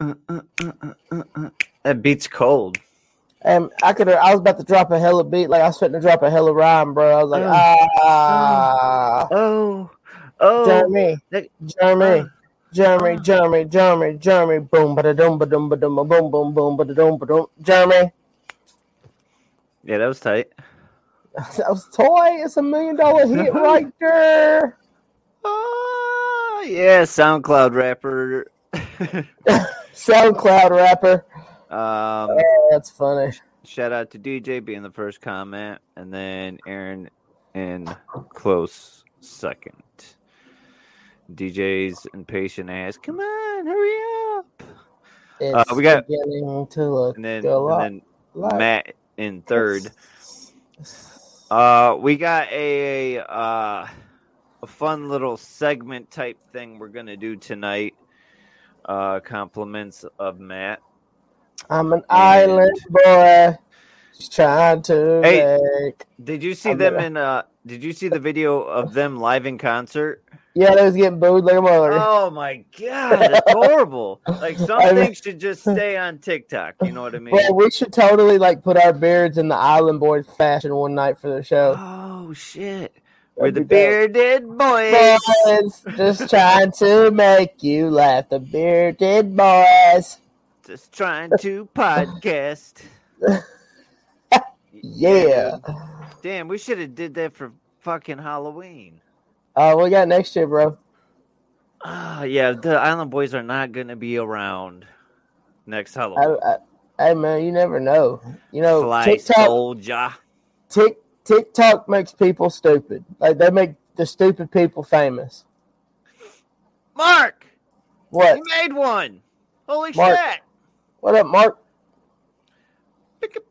That beat's cold. And I was about to drop a hella beat. Like, I was fitting to drop a hella rhyme, bro. I was like, Jeremy. Boom, ba-da-dum, ba-dum, ba-dum, boom, boom, boom, ba-da-dum, ba-dum. Jeremy. Yeah, that was tight. That was toy. It's $1 million hit right there. Oh, yeah, SoundCloud rapper. SoundCloud rapper. That's funny. Shout out to DJ being the first comment, and then Aaron in close second. DJ's impatient ass. Come on, hurry up! It's we got beginning to look and then Matt in third. We got a fun little segment type thing we're gonna do tonight. Compliments of Matt. I'm an island boy trying to make. Did you see them in did you see the video of them live in concert? Yeah, they was getting booed like a mother. Oh my god, that's horrible. Like something should just stay on TikTok, you know what I mean? Well, we should totally like put our beards in the Island Boys fashion one night for the show. Oh shit. We're the Bearded Boys. Just trying to make you laugh. The Bearded Boys. Just trying to podcast. Yeah. Damn, we should have did that for fucking Halloween. We got next year, bro. Yeah, the Island Boys are not going to be around next Halloween. Hey, man, you never know. You know, TikTok makes people stupid. Like, they make the stupid people famous. Mark! What? You made one! Holy shit! What up, Mark? Pick up.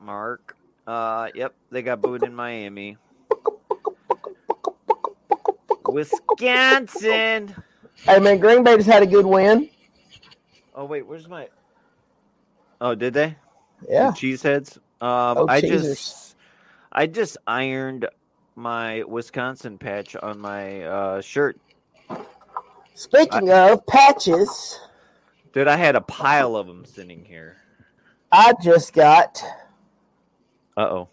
Mark. Yep, they got booed in Miami. Wisconsin. Hey, man, Green Bay just had a good win. Oh, wait, where's my... Oh, did they? Yeah. The cheeseheads. I just ironed my Wisconsin patch on my shirt. Speaking of patches... Dude, I had a pile of them sitting here. I just got... Uh-oh.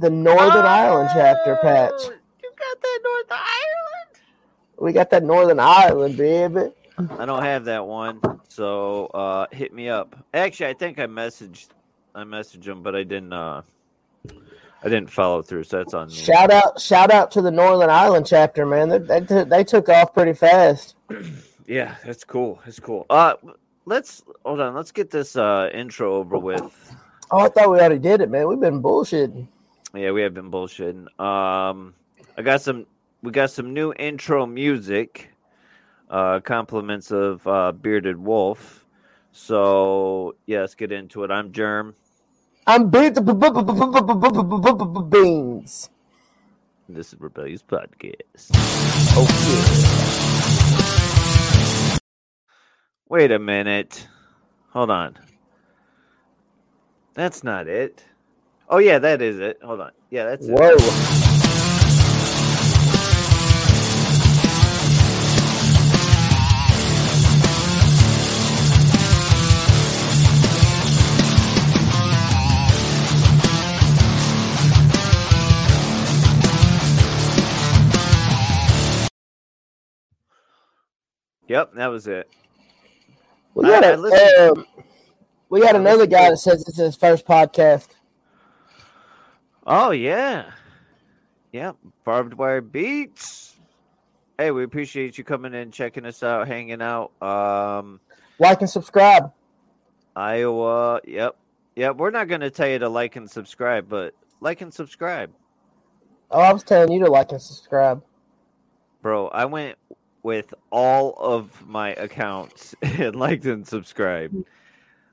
The Northern Ireland chapter patch. You got that Northern Ireland? We got that Northern Ireland, baby. I don't have that one, so hit me up. Actually, I think I messaged him, but I didn't follow through, so that's on me. Shout out to the Northern Ireland chapter, man. They took off pretty fast. Yeah, that's cool. It's cool. Let's get this intro over with. Oh, I thought we already did it, man. We've been bullshitting. Yeah, we have been bullshitting. We got some new intro music. Compliments of Bearded Wolf. So yeah, let's get into it. I'm Germ. I'm Beans. This is Rebellious Podcast. Oh, yeah. Wait a minute. Hold on. That's not it. Oh, yeah, that is it. Hold on. Yeah, that's it. Whoa. Yep, that was it. Well, yeah, we got another guy that says it's his first podcast. Oh, yeah. Yeah, Barbed Wire Beats. Hey, we appreciate you coming in, checking us out, hanging out. Like and subscribe. Iowa, yep. Yeah, we're not going to tell you to like and subscribe, but like and subscribe. Oh, I was telling you to like and subscribe. Bro, I went with all of my accounts and liked and subscribed.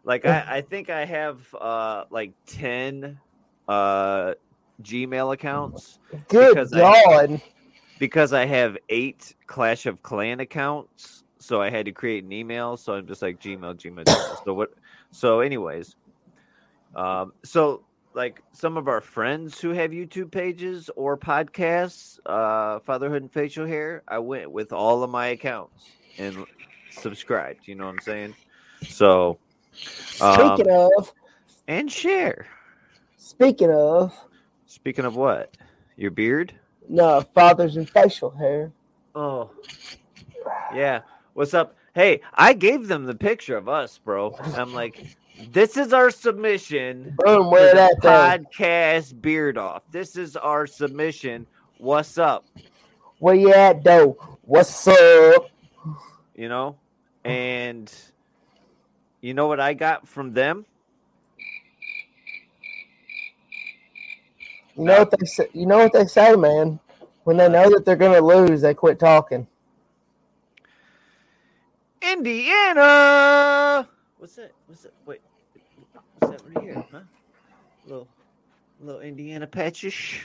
Like, I think I have, 10 Gmail accounts. Good God. Because I have 8 Clash of Clan accounts, so I had to create an email, so I'm just like, Gmail. So some of our friends who have YouTube pages or podcasts, Fatherhood and Facial Hair, I went with all of my accounts and subscribed, you know what I'm saying? So speaking of, and share. Speaking of what? Your beard? No, Fathers and Facial Hair. Oh, yeah. What's up? Hey, I gave them the picture of us, bro. I'm like, this is our submission. Boom, where that podcast thing? Beard Off. This is our submission. What's up? Where you at, though? What's up? You know? And you know what I got from them? You know what they say, man. When they know that they're going to lose, they quit talking. Indiana! What's that? Wait. What's that right here, huh? Little Indiana patchish.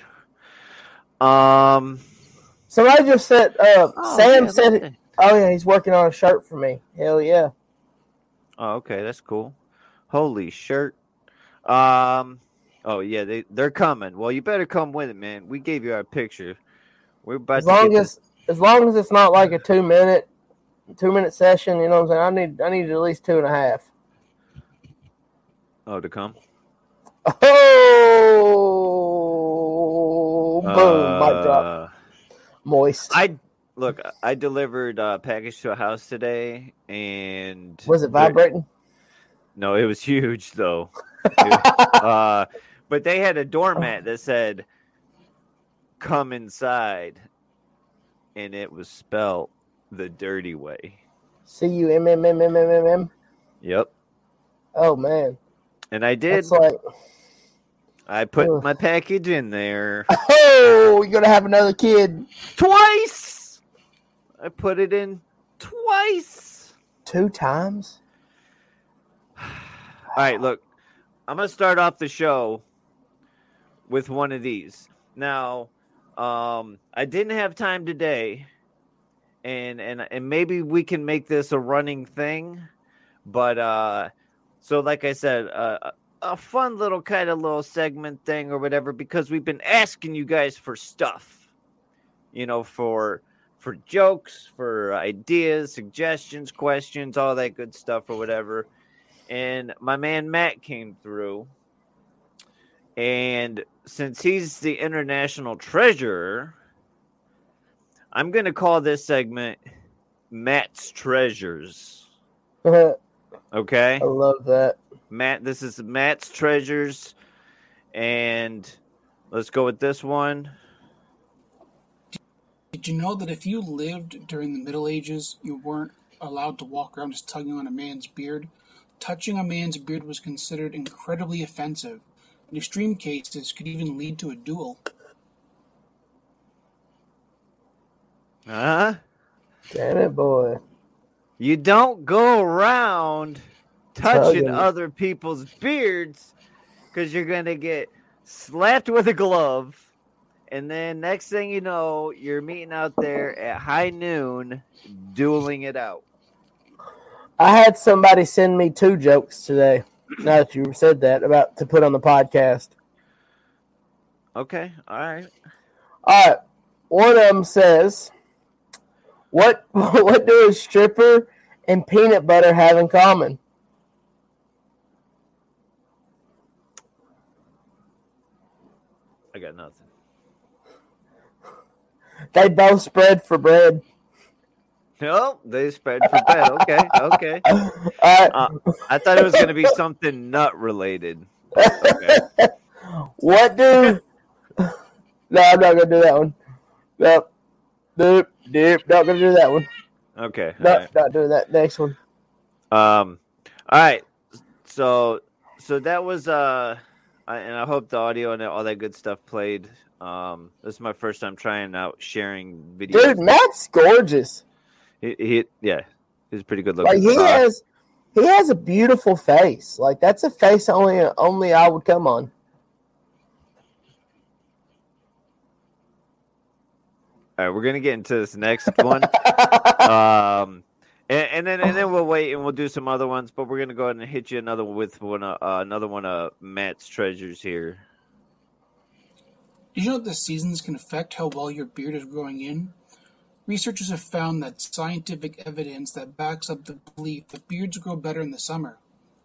So I just said, Sam said, oh, yeah, he's working on a shirt for me. Hell yeah. Oh, okay. That's cool. Holy shirt. Oh, yeah, they're coming. Well, you better come with it, man. We gave you our picture. We're about as long as it's not like a two-minute session, you know what I'm saying? I need at least 2.5. Oh, to come? Oh! Boom. Mic drop. Moist. I delivered a package to a house today, and... Was it vibrating? No, it was huge, though. But they had a doormat that said "come inside," and it was spelled the dirty way. CUMMMMMM. Yep. Oh man. And I did. It's like I put my package in there. Oh, you're gonna have another kid twice. I put it in twice. 2 times. All right, look. I'm going to start off the show with one of these. Now, I didn't have time today, and maybe we can make this a running thing. But, so like I said, a fun little kind of little segment thing or whatever, because we've been asking you guys for stuff, you know, for jokes, for ideas, suggestions, questions, all that good stuff or whatever. And my man Matt came through, and since he's the international treasurer, I'm going to call this segment Matt's Treasures. Okay? I love that. Matt, this is Matt's Treasures, and let's go with this one. Did you know that if you lived during the Middle Ages, you weren't allowed to walk around just tugging on a man's beard? Touching a man's beard was considered incredibly offensive. In extreme cases, could even lead to a duel. Huh? Damn it, boy. You don't go around touching other people's beards because you're going to get slapped with a glove. And then next thing you know, you're meeting out there at high noon, dueling it out. I had somebody send me 2 jokes today, now that you said that, about to put on the podcast. Okay, all right. One of them says, "What do a stripper and peanut butter have in common?" I got nothing. They both spread for bread. No, they spread for bed. Okay. I thought it was going to be something nut related. Okay. What do? No, I'm not going to do that one. Nope. Not going to do that one. Okay. Not doing that next one. All right. So that was and I hope the audio and all that good stuff played. This is my first time trying out sharing videos. Dude, Matt's gorgeous. He's pretty good looking. Like he has a beautiful face. Like that's a face only I would come on. All right, we're gonna get into this next one, and then we'll wait and we'll do some other ones. But we're gonna go ahead and hit you another one of Matt's treasures here. Did you know that the seasons can affect how well your beard is growing in? Researchers have found that scientific evidence that backs up the belief that beards grow better in the summer.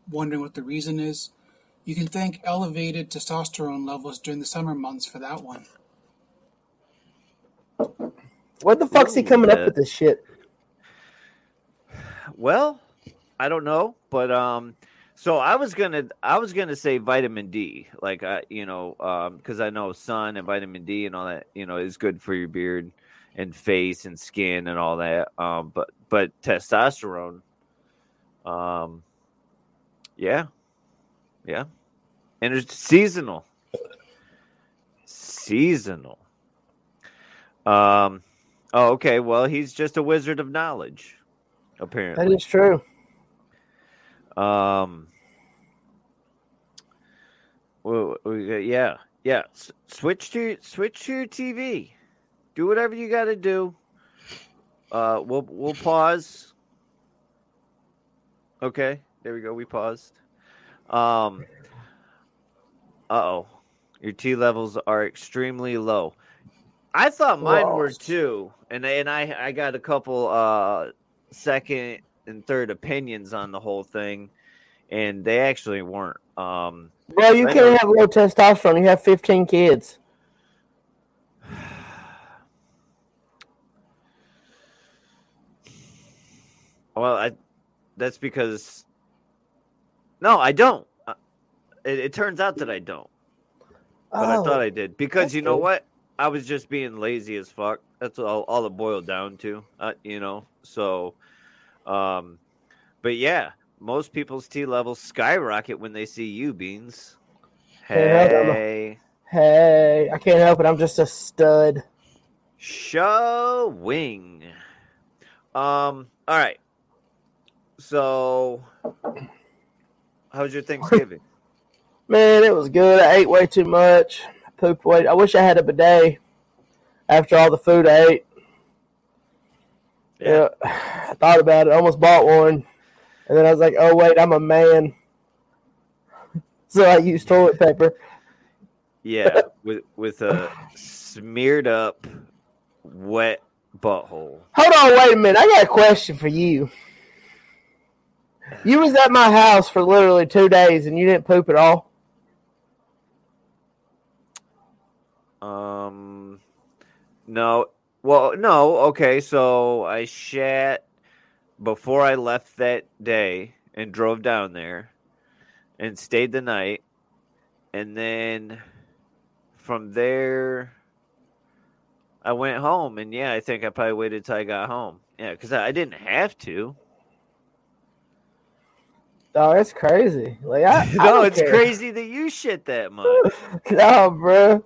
Wondering what the reason is? You can thank elevated testosterone levels during the summer months for that one. What the fuck's he coming up with this shit? Well, I don't know, but so I was gonna say vitamin D, like because I know sun and vitamin D and all that, is good for your beard and face and skin and all that. But testosterone, yeah, and it's seasonal. Okay. Well, he's just a wizard of knowledge, apparently. That is true. Well, yeah. Switch to your TV. Do whatever you got to do. We'll pause. Okay, there we go. We paused. Your T levels are extremely low. I thought mine were too, and I got a couple second and third opinions on the whole thing, and they actually weren't. Well, you can't have low testosterone. You have 15 kids. Well, that's because no, I don't. It turns out that I don't, but I thought I did because you know what. I was just being lazy as fuck. That's all it boiled down to, So, but yeah, most people's T levels skyrocket when they see you, Beans. Hey, I can't help it. I'm just a stud. Showing. All right. So, how was your Thanksgiving? Man, it was good. I ate way too much. Pooped weight. I wish I had a bidet after all the food I ate. Yeah. I thought about it. I almost bought one. And then I was like, oh, wait, I'm a man. So I used toilet paper. Yeah, with a smeared up, wet butthole. Hold on, wait a minute. I got a question for you. You was at my house for literally 2 days and you didn't poop at all? No. Well, no. Okay, so I shat before I left that day and drove down there and stayed the night, and then from there I went home, and yeah, I think I probably waited till I got home. Yeah, because I didn't have to. Oh, that's crazy. Like no, it's crazy that you shit that much. No, bro.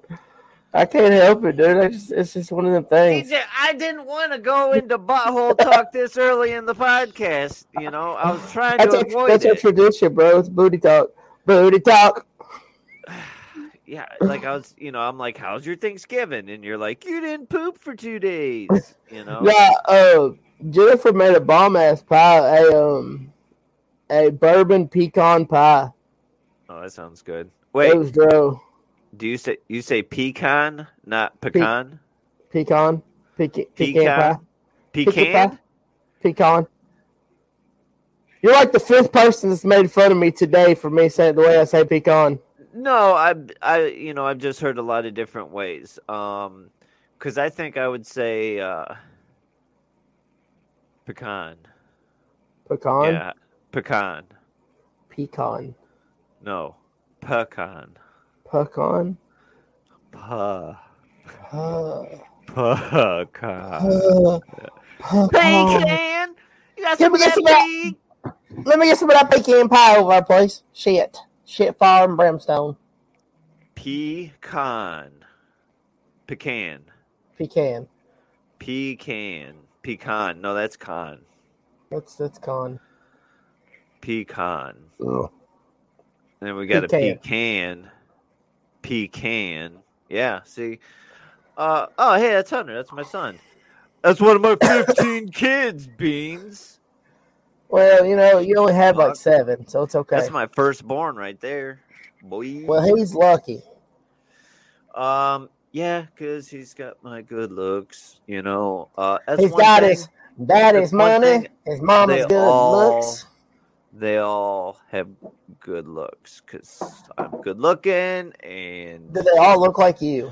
I can't help it, dude. It's just one of them things. DJ, I didn't want to go into butthole talk this early in the podcast. I was trying to avoid it. That's a tradition, bro. It's booty talk. Booty talk. Yeah, like I was, I'm like, how's your Thanksgiving? And you're like, you didn't poop for 2 days, Yeah, Jennifer made a bomb-ass pie, a bourbon pecan pie. Oh, that sounds good. Wait. It was dope. Do you say pecan, not pecan? Pecan. Pecan pie. Pecan? Pecan. You're like the fifth person that's made fun of me today for me saying the way I say pecan. No, I've just heard a lot of different ways. Because I think I would say pecan. Pecan? Yeah, pecan. Pecan. No, pecan. Puck-on? Puck-on. Pecan! You got some pecan? Let me get some of that pecan pie over our place. Shit. Shit, fire, and brimstone. Pecan. Pecan. Pecan. Pecan. Pecan. No, that's con. That's con. Pecan. Ugh. And then we got a pecan. Pecan. Yeah, see. Oh, hey, that's Hunter. That's my son. That's one of my 15 kids, Beans. Well, you only have like 7, so it's okay. That's my firstborn right there. Boy. Well, he's lucky. Yeah, because he's got my good looks, you know. He's got his daddy's money, his mama's good looks. They all have good looks because I'm good looking. And do they all look like you?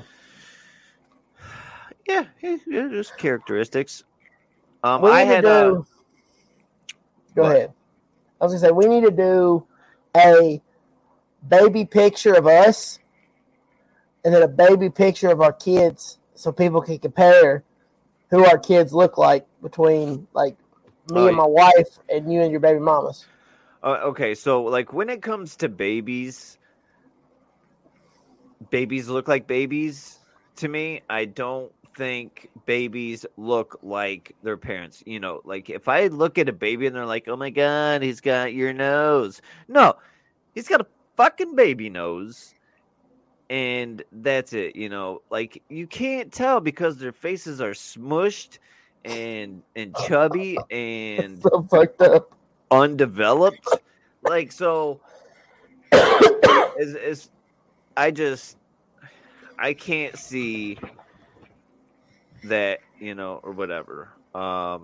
Yeah, just characteristics. Go ahead. I was going to say, we need to do a baby picture of us and then a baby picture of our kids so people can compare who our kids look like between, like, me and my wife and you and your baby mamas. Okay, so, like, when it comes to babies, babies look like babies to me. I don't think babies look like their parents. You know, like, if I look at a baby and they're like, oh my God, he's got your nose. No, he's got a fucking baby nose. And that's it, you know. Like, you can't tell because their faces are smushed and chubby and so fucked up, undeveloped. Like, so it's I can't see that, you know, or whatever. Yeah,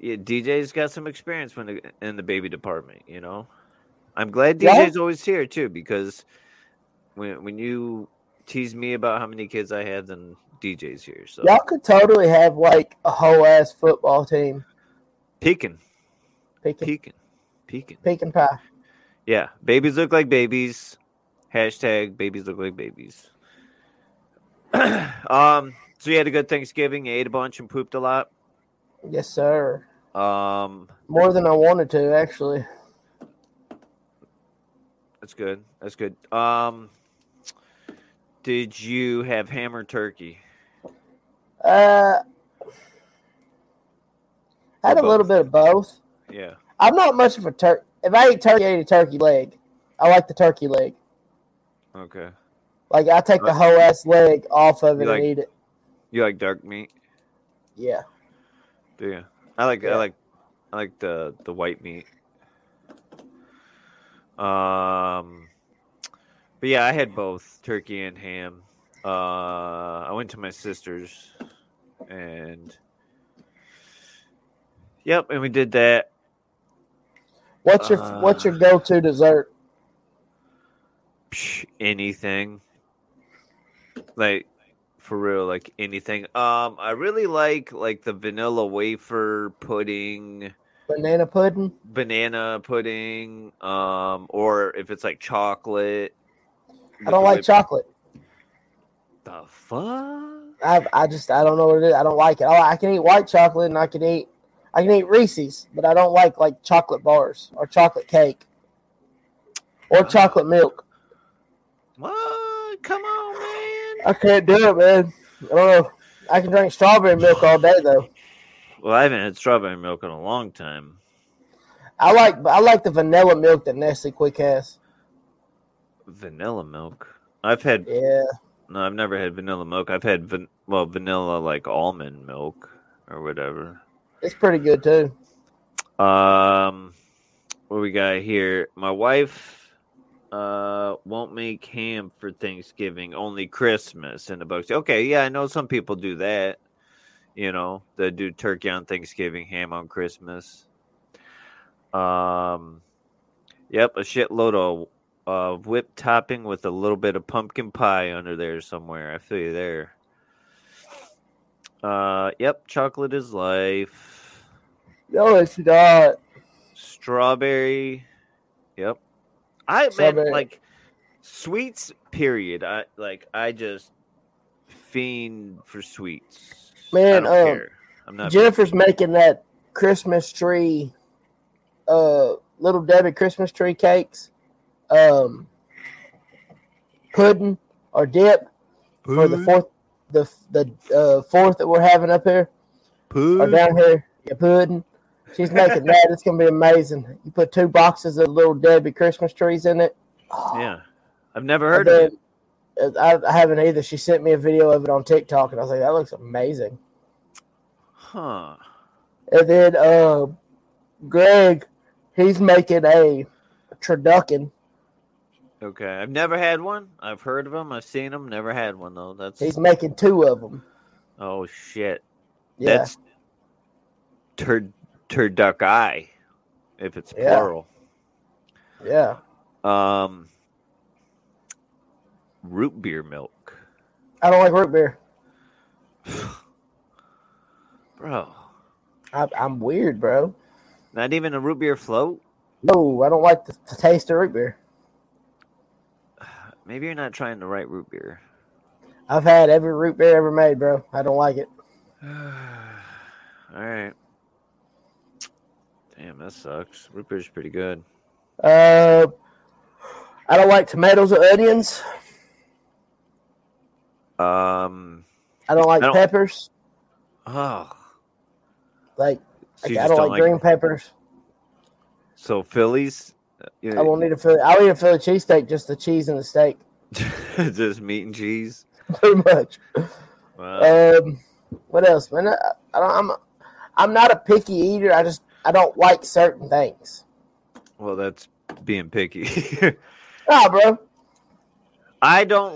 DJ's got some experience when in the baby department, you know. I'm glad DJ's always here too, because when you tease me about how many kids I have, then DJ's here. So y'all could totally have like a whole ass football team. Peeking pie. Yeah, babies look like babies. Hashtag babies look like babies. So you had a good Thanksgiving. You ate a bunch and pooped a lot. Yes, sir. More than I wanted to, actually. That's good. Did you have ham or turkey? I had a little bit of both. Yeah. I'm not much of a turkey. If I eat turkey, I eat a turkey leg. I like the turkey leg. Okay. Like, I take the whole ass leg off of it and eat it. You like dark meat? Yeah. Do you? I like the white meat. But yeah, I had both turkey and ham. I went to my sister's and and we did that. What's your go-to dessert? Anything. Like, for real, like anything. I really like the vanilla wafer pudding. Banana pudding, or if it's like chocolate. I don't like chocolate. The fuck? I don't know what it is. I don't like it. I can eat white chocolate, and I can eat Reese's, but I don't like chocolate bars or chocolate cake or chocolate milk. What? Come on, man! I can't do it, man. I don't know. I can drink strawberry milk all day though. Well, I haven't had strawberry milk in a long time. I like the vanilla milk that Nestle Quick has. Vanilla milk? No, I've never had vanilla milk. I've had vanilla like almond milk or whatever. It's pretty good too. What we got here? My wife won't make ham for Thanksgiving, only Christmas in the books. Okay, yeah, I know some people do that. You know, they do turkey on Thanksgiving, ham on Christmas. A shitload of whipped topping with a little bit of pumpkin pie under there somewhere. I feel you there. Chocolate is life. No, it's not. Strawberry. Yep. Man, like, sweets, period. I just fiend for sweets. Man, I'm not Jennifer's making that Christmas tree, Little Debbie Christmas tree cakes, pudding or dip for the fourth that we're having up here or down here. Yeah, pudding. She's making that. It's gonna be amazing. You put 2 boxes of Little Debbie Christmas trees in it. Oh, yeah, I've never heard of it. I haven't either. She sent me a video of it on TikTok, and I was like, that looks amazing. Huh. And then Greg, he's making a turducken. Okay, I've never had one. I've heard of them. I've seen them. Never had one though. That's he's making two of them. Oh shit! Yeah. That's turduck eye, if it's plural. Yeah. Root beer milk. I don't like root beer, bro. I'm weird, bro. Not even a root beer float. No, I don't like the taste of root beer. Maybe you're not trying the right root beer. I've had every root beer ever made, bro. I don't like it. All right. Damn, that sucks. Root beer's pretty good. I don't like tomatoes or onions. I don't like peppers. Oh. Like I don't like green peppers. So Phillies? I won't need a Philly. I'll eat a Philly cheesesteak, just the cheese and the steak. Just meat and cheese? Pretty much. Wow. What else, man? I'm not a picky eater. I don't like certain things. Well, that's being picky. Nah, bro. I'll tell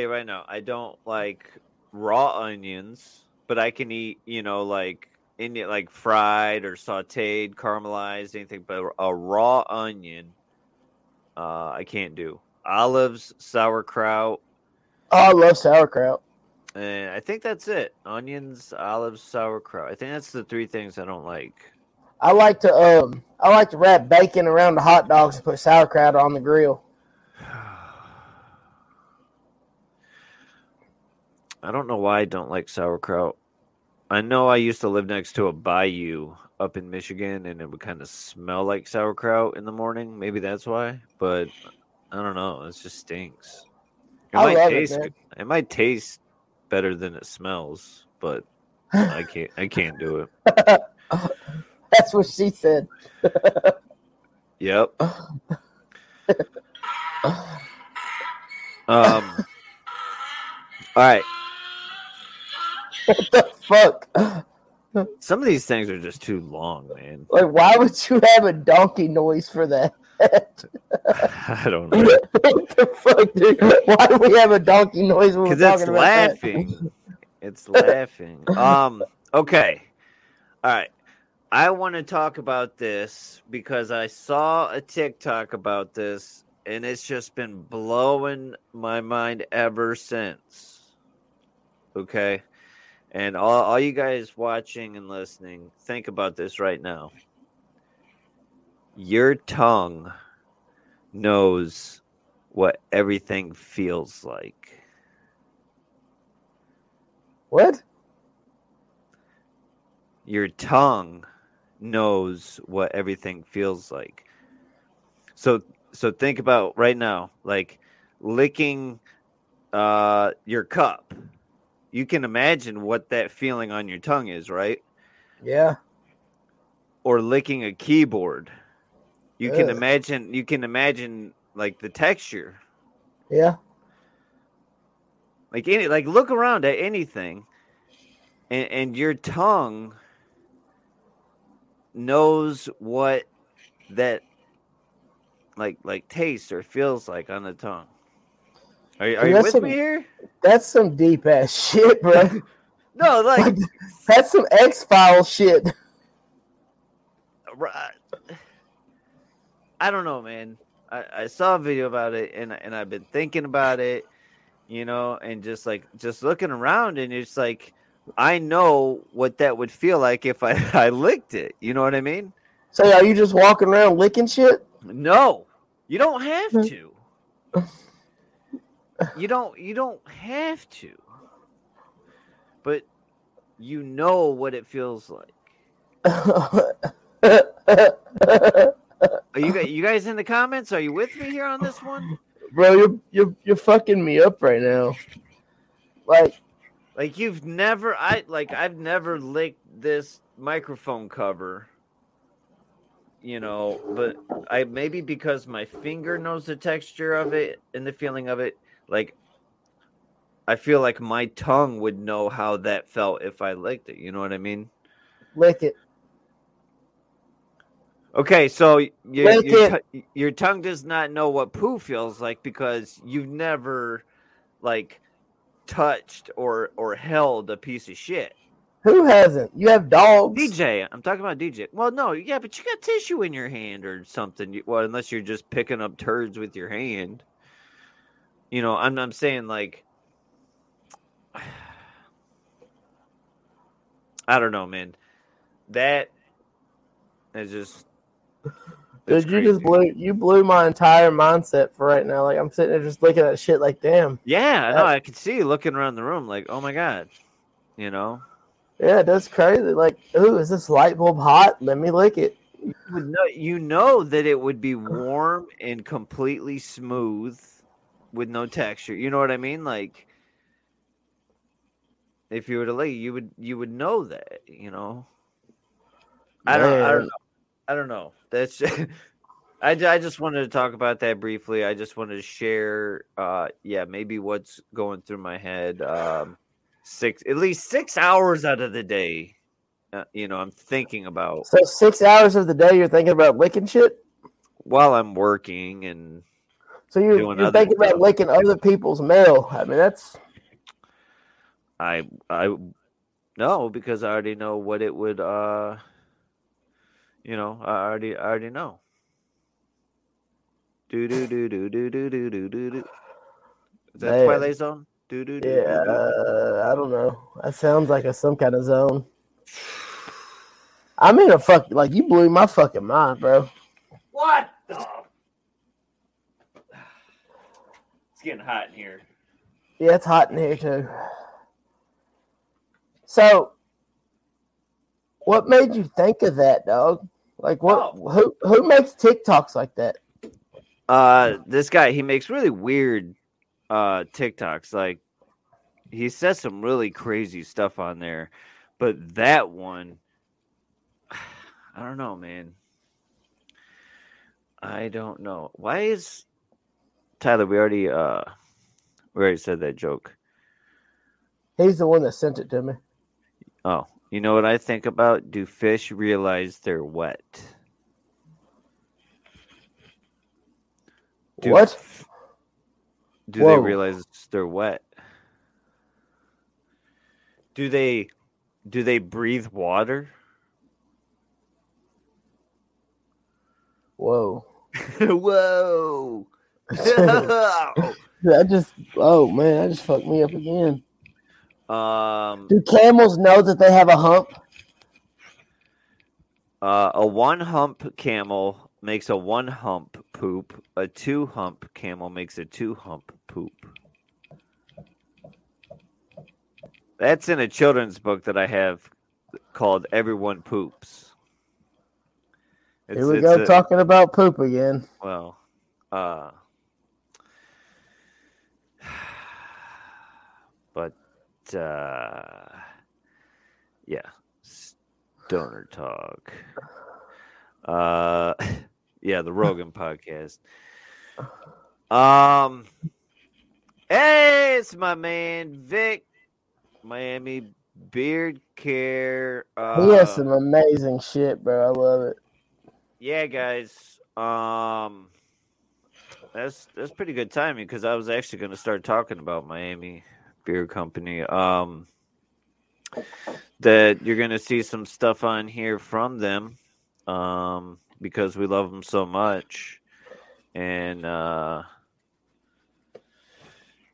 you right now. I don't like raw onions, but I can eat, Indian, like fried or sauteed, caramelized, anything, but a raw onion, I can't do. Olives, sauerkraut. Oh, I love sauerkraut. And I think that's it. Onions, olives, sauerkraut. I think that's the three things I don't like. I like to wrap bacon around the hot dogs and put sauerkraut on the grill. I don't know why I don't like sauerkraut. I know I used to live next to a bayou up in Michigan, and it would kind of smell like sauerkraut in the morning. Maybe that's why, but I don't know. It just stinks. It might taste better than it smells, but I can't do it. That's what she said. Yep. All right. What the fuck? Some of these things are just too long, man. Like, why would you have a donkey noise for that? I don't know. What the fuck, dude? Why do we have a donkey noise when we're talking about that? Because it's laughing. Okay. All right. I want to talk about this because I saw a TikTok about this, and it's just been blowing my mind ever since. Okay. And all you guys watching and listening, think about this right now. Your tongue knows what everything feels like. What? Your tongue knows what everything feels like. So think about right now, like licking your cup. You can imagine what that feeling on your tongue is, right? Yeah. Or licking a keyboard. You can imagine like the texture. Yeah. Like look around at anything and your tongue knows what that like tastes or feels like on the tongue. Are you with me here? That's some deep ass shit, bro. No, like that's some X-Files shit. Right. I don't know, man. I saw a video about it, and I've been thinking about it, and just looking around, and it's like I know what that would feel like if I licked it. You know what I mean? So are you just walking around licking shit? No, you don't have to. You don't have to, but you know what it feels like. Are you guys in the comments? Are you with me here on this one, bro? You're fucking me up right now. Like you've never. I've never licked this microphone cover. But I maybe because my finger knows the texture of it and the feeling of it. Like, I feel like my tongue would know how that felt if I licked it. You know what I mean? Lick it. Okay, so your tongue does not know what poo feels like because you've never, like, touched or held a piece of shit. Who hasn't? You have dogs. DJ, I'm talking about DJ. Well, no, yeah, but you got tissue in your hand or something. Well, unless you're just picking up turds with your hand. You know, I'm saying, like, I don't know, man. That is just... Dude, you blew my entire mindset for right now. Like, I'm sitting there just looking at shit like, damn. Yeah, no, I can see you looking around the room like, oh, my God. You know? Yeah, that's crazy. Like, ooh, is this light bulb hot? Let me lick it. You know that it would be warm and completely smooth with no texture. You know what I mean? Like, if you were to lick, you would know that, you know? I don't know. That's just, I just wanted to talk about that briefly. I just wanted to share, maybe what's going through my head. At least 6 hours out of the day, I'm thinking about. So 6 hours of the day, you're thinking about licking shit? While I'm working and so you're thinking about licking other people's mail. I mean, that's. No, because I already know what it would. I already know. Do. Is that Twilight Zone? Do. Yeah, I don't know. That sounds like some kind of zone. I'm in a fuck. Like, you blew my fucking mind, bro. What? It's getting hot in here. Yeah, it's hot in here too. So. What made you think of that, dog? Like, what? Oh. Who makes TikToks like that? This guy, he makes really weird TikToks. Like, he says some really crazy stuff on there. But that one, I don't know, man. I don't know. Why is Tyler? We already said that joke. He's the one that sent it to me. Oh. You know what I think about? Do fish realize they're wet? Whoa. They realize they're wet? Do they breathe water? Whoa. Whoa. That just fucked me up again. Do camels know that they have a hump? A one-hump camel makes a one-hump poop. A two-hump camel makes a two-hump poop. That's in a children's book that I have called Everyone Poops. Here we go, talking about poop again. Well, stoner talk. The Rogan podcast. Hey, it's my man Vic, Miami Beard Care. He has some amazing shit, bro. I love it. Yeah, guys. That's pretty good timing because I was actually going to start talking about Miami Beard Company. That you're gonna see some stuff on here from them, because we love them so much. And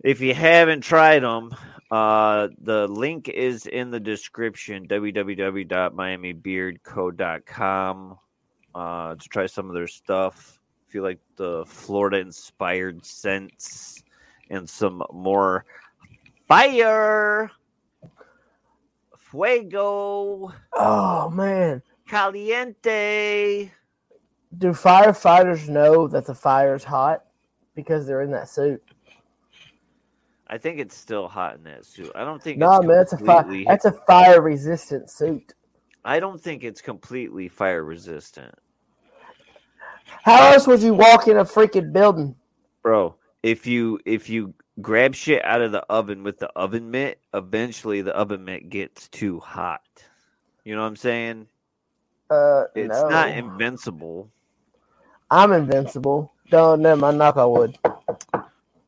if you haven't tried them, the link is in the description: www.miamibeardco.com to try some of their stuff. If you like the Florida-inspired scents and some more. Fire, fuego. Oh man, caliente. Do firefighters know that the fire's hot because they're in that suit? I think it's still hot in that suit. I don't think. That's a fire-resistant suit. I don't think it's completely fire-resistant. How else would you walk in a freaking building, bro? If you grab shit out of the oven with the oven mitt, eventually the oven mitt gets too hot. You know what I'm saying? It's not invincible. I'm invincible. Don't let my knock on wood.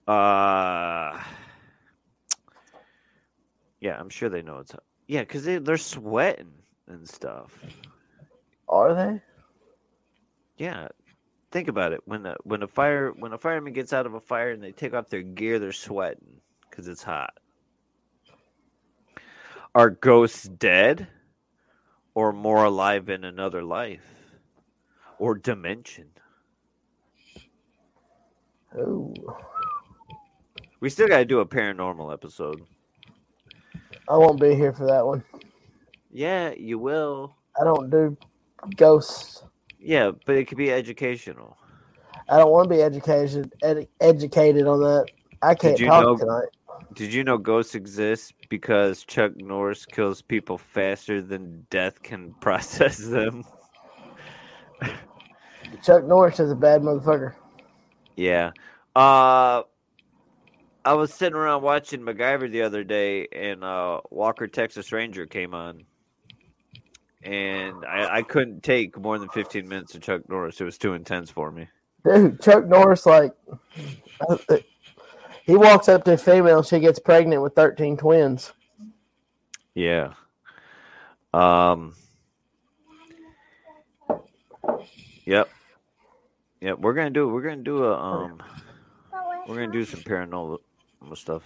Yeah, I'm sure they know it's up. Yeah, because they're sweating and stuff. Are they? Yeah. Think about it. When a fireman gets out of a fire and they take off their gear, they're sweating because it's hot. Are ghosts dead or more alive in another life or dimension? Oh. We still got to do a paranormal episode. I won't be here for that one. Yeah, you will. I don't do ghosts. Yeah, but it could be educational. I don't want to be educated on that. I can't talk tonight. Did you know ghosts exist because Chuck Norris kills people faster than death can process them? Chuck Norris is a bad motherfucker. Yeah. I was sitting around watching MacGyver the other day, and Walker, Texas Ranger came on. And I couldn't take more than 15 minutes of Chuck Norris. It was too intense for me. Dude, Chuck Norris, like, he walks up to a female, she gets pregnant with 13 twins. Yeah. Yep. Yep, we're gonna do some paranormal stuff.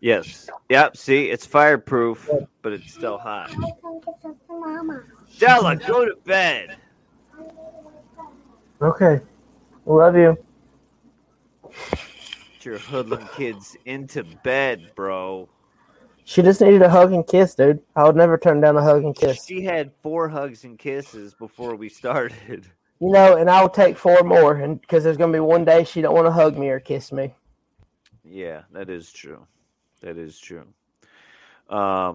Yes. Yep. See, it's fireproof, but it's still hot. Stella, go to bed. Okay. Love you. Get your hoodlum kids into bed, bro. She just needed a hug and kiss, dude. I would never turn down a hug and kiss. She had 4 hugs and kisses before we started. You know, and I'll take 4 more, and because there's gonna be one day she don't want to hug me or kiss me. Yeah, that is true. That is true. Chuck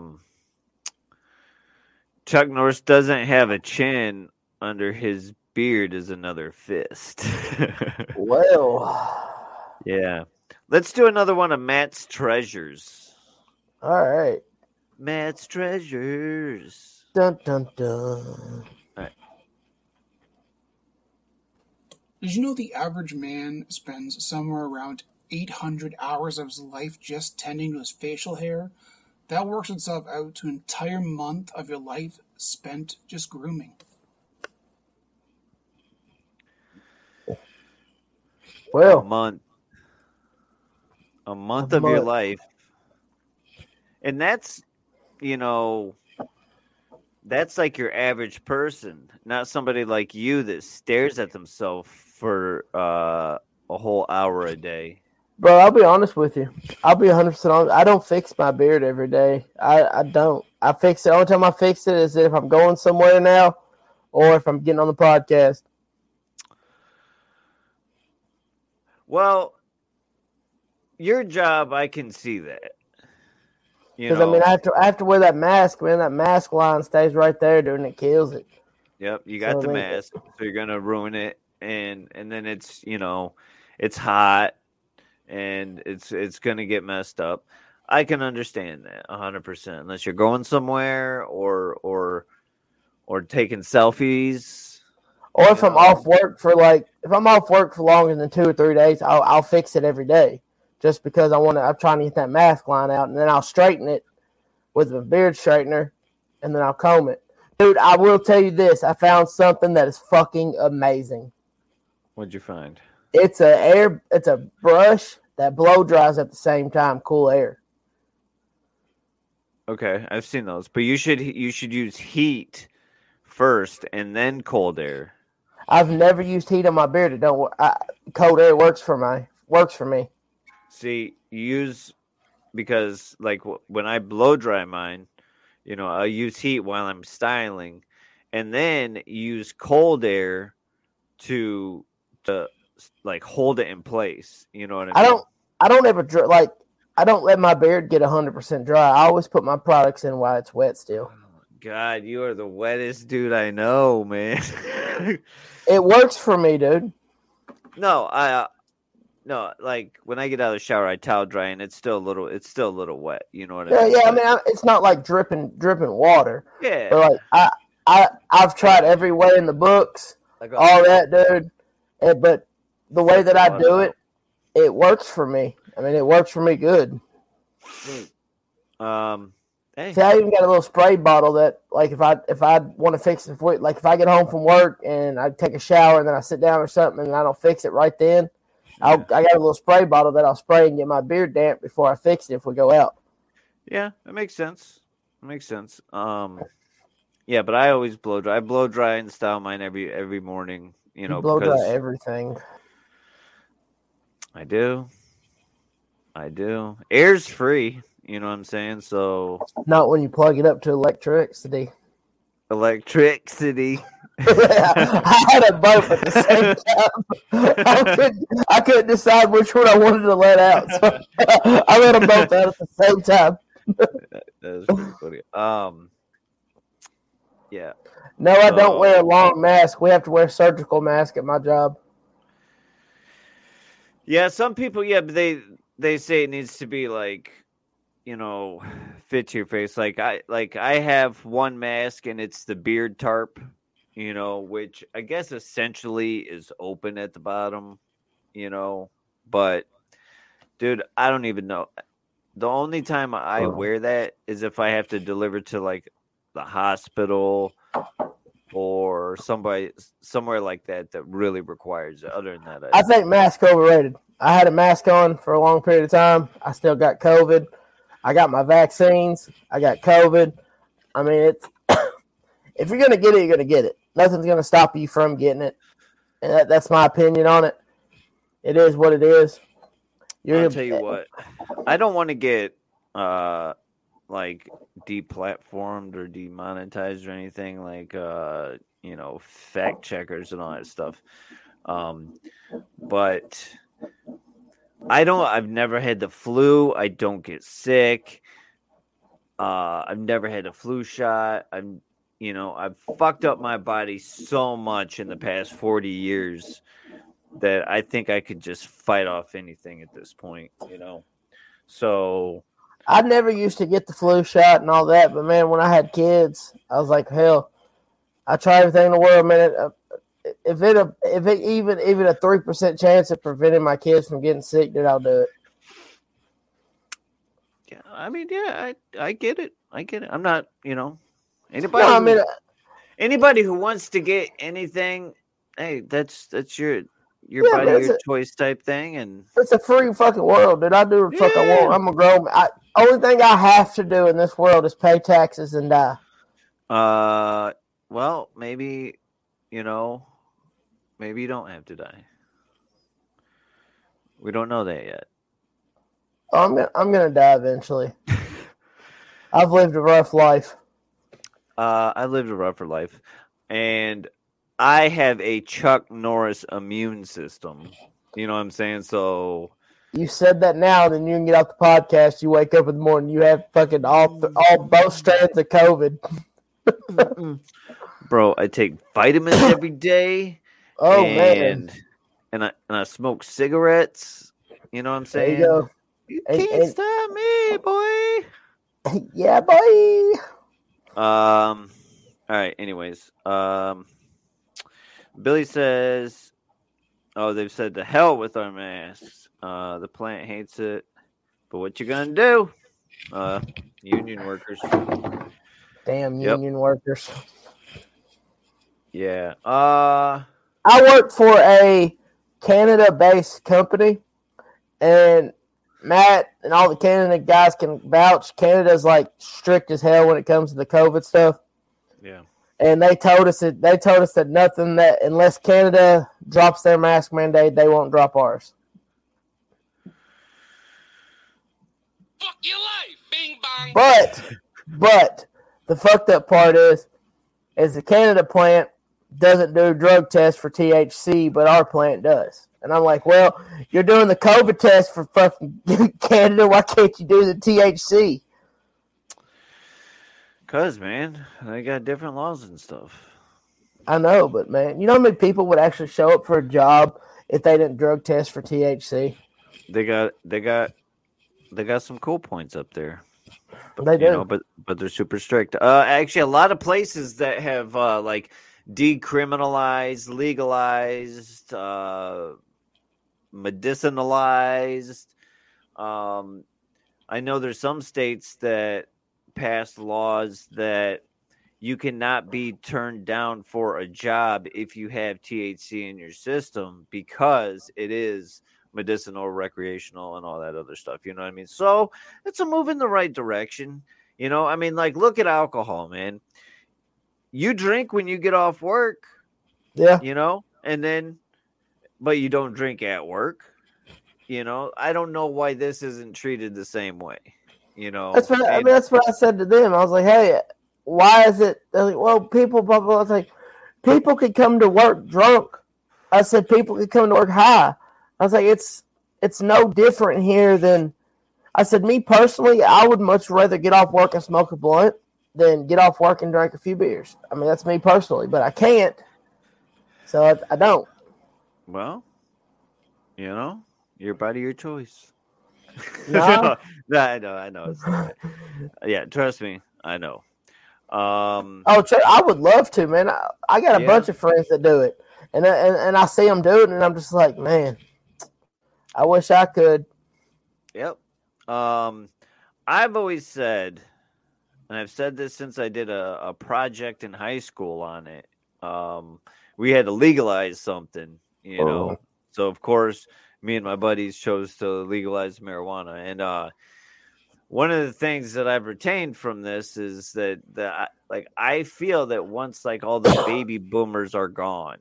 Norris doesn't have a chin. Under his beard is another fist. Well. Yeah. Let's do another one of Matt's treasures. All right. Matt's treasures. Dun, dun, dun. All right. Did you know the average man spends somewhere around 800 hours of his life just tending to his facial hair? That works itself out to an entire month of your life spent just grooming. Well, a month of your life. And that's, you know, that's like your average person, not somebody like you that stares at themselves for a whole hour a day. Bro, I'll be honest with you. I'll be 100% honest. I don't fix my beard every day. I don't. I fix it. The only time I fix it is if I'm going somewhere now or if I'm getting on the podcast. Well, your job, I can see that. Because, I mean, I have to wear that mask, man. That mask line stays right there, dude, and it kills it. Yep, you got the mask, so you're going to ruin it. And then it's, you know, it's hot. And it's going to get messed up. I can understand that 100%. Unless you're going somewhere or taking selfies. Or if I'm off work for longer than 2 or 3 days, I'll fix it every day. Just because I'm trying to get that mask line out. And then I'll straighten it with a beard straightener. And then I'll comb it. Dude, I will tell you this. I found something that is fucking amazing. What'd you find? It's a brush that blow dries at the same time, cool air. Okay, I've seen those, but you should use heat first and then cold air. I've never used heat on my beard. Cold air works for me. See, because like when I blow dry mine, you know, I use heat while I'm styling, and then use cold air to like hold it in place, you know what I mean? I don't ever dry, like I don't let my beard get 100% dry. I always put my products in while it's wet still. God, you are the wettest dude I know, man. It works for me, dude. No, I like when I get out of the shower, I towel dry and it's still a little wet. You know what I mean? Yeah, I mean it's not like dripping water. Yeah, but like I I've tried every way in the books, all that, dude. But the way that I do it, it works for me. I mean, it works for me good. Hey. See, I even got a little spray bottle that, like, if I want to fix it, like, if I get home from work and I take a shower and then I sit down or something and I don't fix it right then, yeah. I got a little spray bottle that I'll spray and get my beard damp before I fix it if we go out. Yeah, that makes sense. Yeah, but I always blow dry. I blow dry and style mine every morning. You know, blow dry everything. I do. Air's free. You know what I'm saying? So not when you plug it up to electricity. I had a both at the same time. I couldn't decide which one I wanted to let out. So I let them both out at the same time. That is pretty funny. Yeah. No, I don't wear a long mask. We have to wear surgical mask at my job. Yeah, some people, but they say it needs to be like, you know, fit to your face. Like I have one mask and it's the beard tarp, you know, which I guess essentially is open at the bottom, you know. But dude, I don't even know. The only time I wear that is if I have to deliver to like the hospital or somebody somewhere like that really requires it. Other than that, I think mask overrated. I had a mask on for a long period of time. I still got COVID. I got my vaccines. I got COVID. I mean, it's if you're going to get it, you're going to get it. Nothing's going to stop you from getting it. And that's my opinion on it. It is what it is. I'll tell you what. I don't want to get like deplatformed or demonetized or anything like, you know, fact checkers and all that stuff. But I've never had the flu. I don't get sick. I've never had a flu shot. I've fucked up my body so much in the past 40 years that I think I could just fight off anything at this point, you know? So I never used to get the flu shot and all that, but man, when I had kids, I was like, hell, I try everything in the world, man. If it even a 3% chance of preventing my kids from getting sick, then I'll do it. Yeah, I mean, yeah, I get it. I'm not, you know, anybody. No, I mean, anybody who wants to get anything, hey, that's your body, your choice type thing, and it's a free fucking world, dude. I do what the fuck I want. I'm a grown. Only thing I have to do in this world is pay taxes and die. Well, maybe. You know, maybe you don't have to die. We don't know that yet. I'm gonna die eventually. I've lived a rough life. I lived a rougher life, and I have a Chuck Norris immune system. You know what I'm saying? So you said that now, then you can get off the podcast. You wake up in the morning, you have fucking all both strands of COVID. Bro, I take vitamins every day. Oh, and, man. And I smoke cigarettes. You know what I'm saying? There you go. You can't stop me, boy. Yeah, boy. All right, anyways. Billy says, oh, they've said to hell with our masks. The plant hates it. But what you gonna do? Union workers. Damn union workers. Yeah. I work for a Canada-based company, and Matt and all the Canada guys can vouch. Canada's like strict as hell when it comes to the COVID stuff. Yeah. And they told us that nothing that unless Canada drops their mask mandate, they won't drop ours. Fuck your life, bing bong. But the fucked up part is the Canada plant doesn't do drug tests for THC, but our plant does. And I'm like, well, you're doing the COVID test for fucking Canada. Why can't you do the THC? Because, man, they got different laws and stuff. I know, but, man, you know how many people would actually show up for a job if they didn't drug test for THC? They got some cool points up there. But they do. You know, but they're super strict. Actually, a lot of places that have like decriminalized, legalized, medicinalized. I know there's some states that passed laws that you cannot be turned down for a job if you have THC in your system because it is medicinal, recreational, and all that other stuff. You know what I mean? So it's a move in the right direction. You know, I mean, like, look at alcohol, man. You drink when you get off work. Yeah. You know, and then, but you don't drink at work. You know, I don't know why this isn't treated the same way. You know, that's what I mean, that's what I said to them. I was like, hey, why is it? They're like, well, people, blah, blah. I was like, people could come to work drunk. I said, people could come to work high. I was like, it's no different here than, I said, me personally, I would much rather get off work and smoke a blunt than get off work and drink a few beers. I mean, that's me personally, but I can't. So I don't. Well, you know, your body, your choice. No. No, I know. It's not. Yeah, trust me, I know. I would love to, man. I got a bunch of friends that do it, and I see them do it, and I'm just like, man, I wish I could. Yep. I've always said, and I've said this since I did a project in high school on it. We had to legalize something, you know. So of course, me and my buddies chose to legalize marijuana. And one of the things that I've retained from this is that I feel that once like all the baby boomers are gone,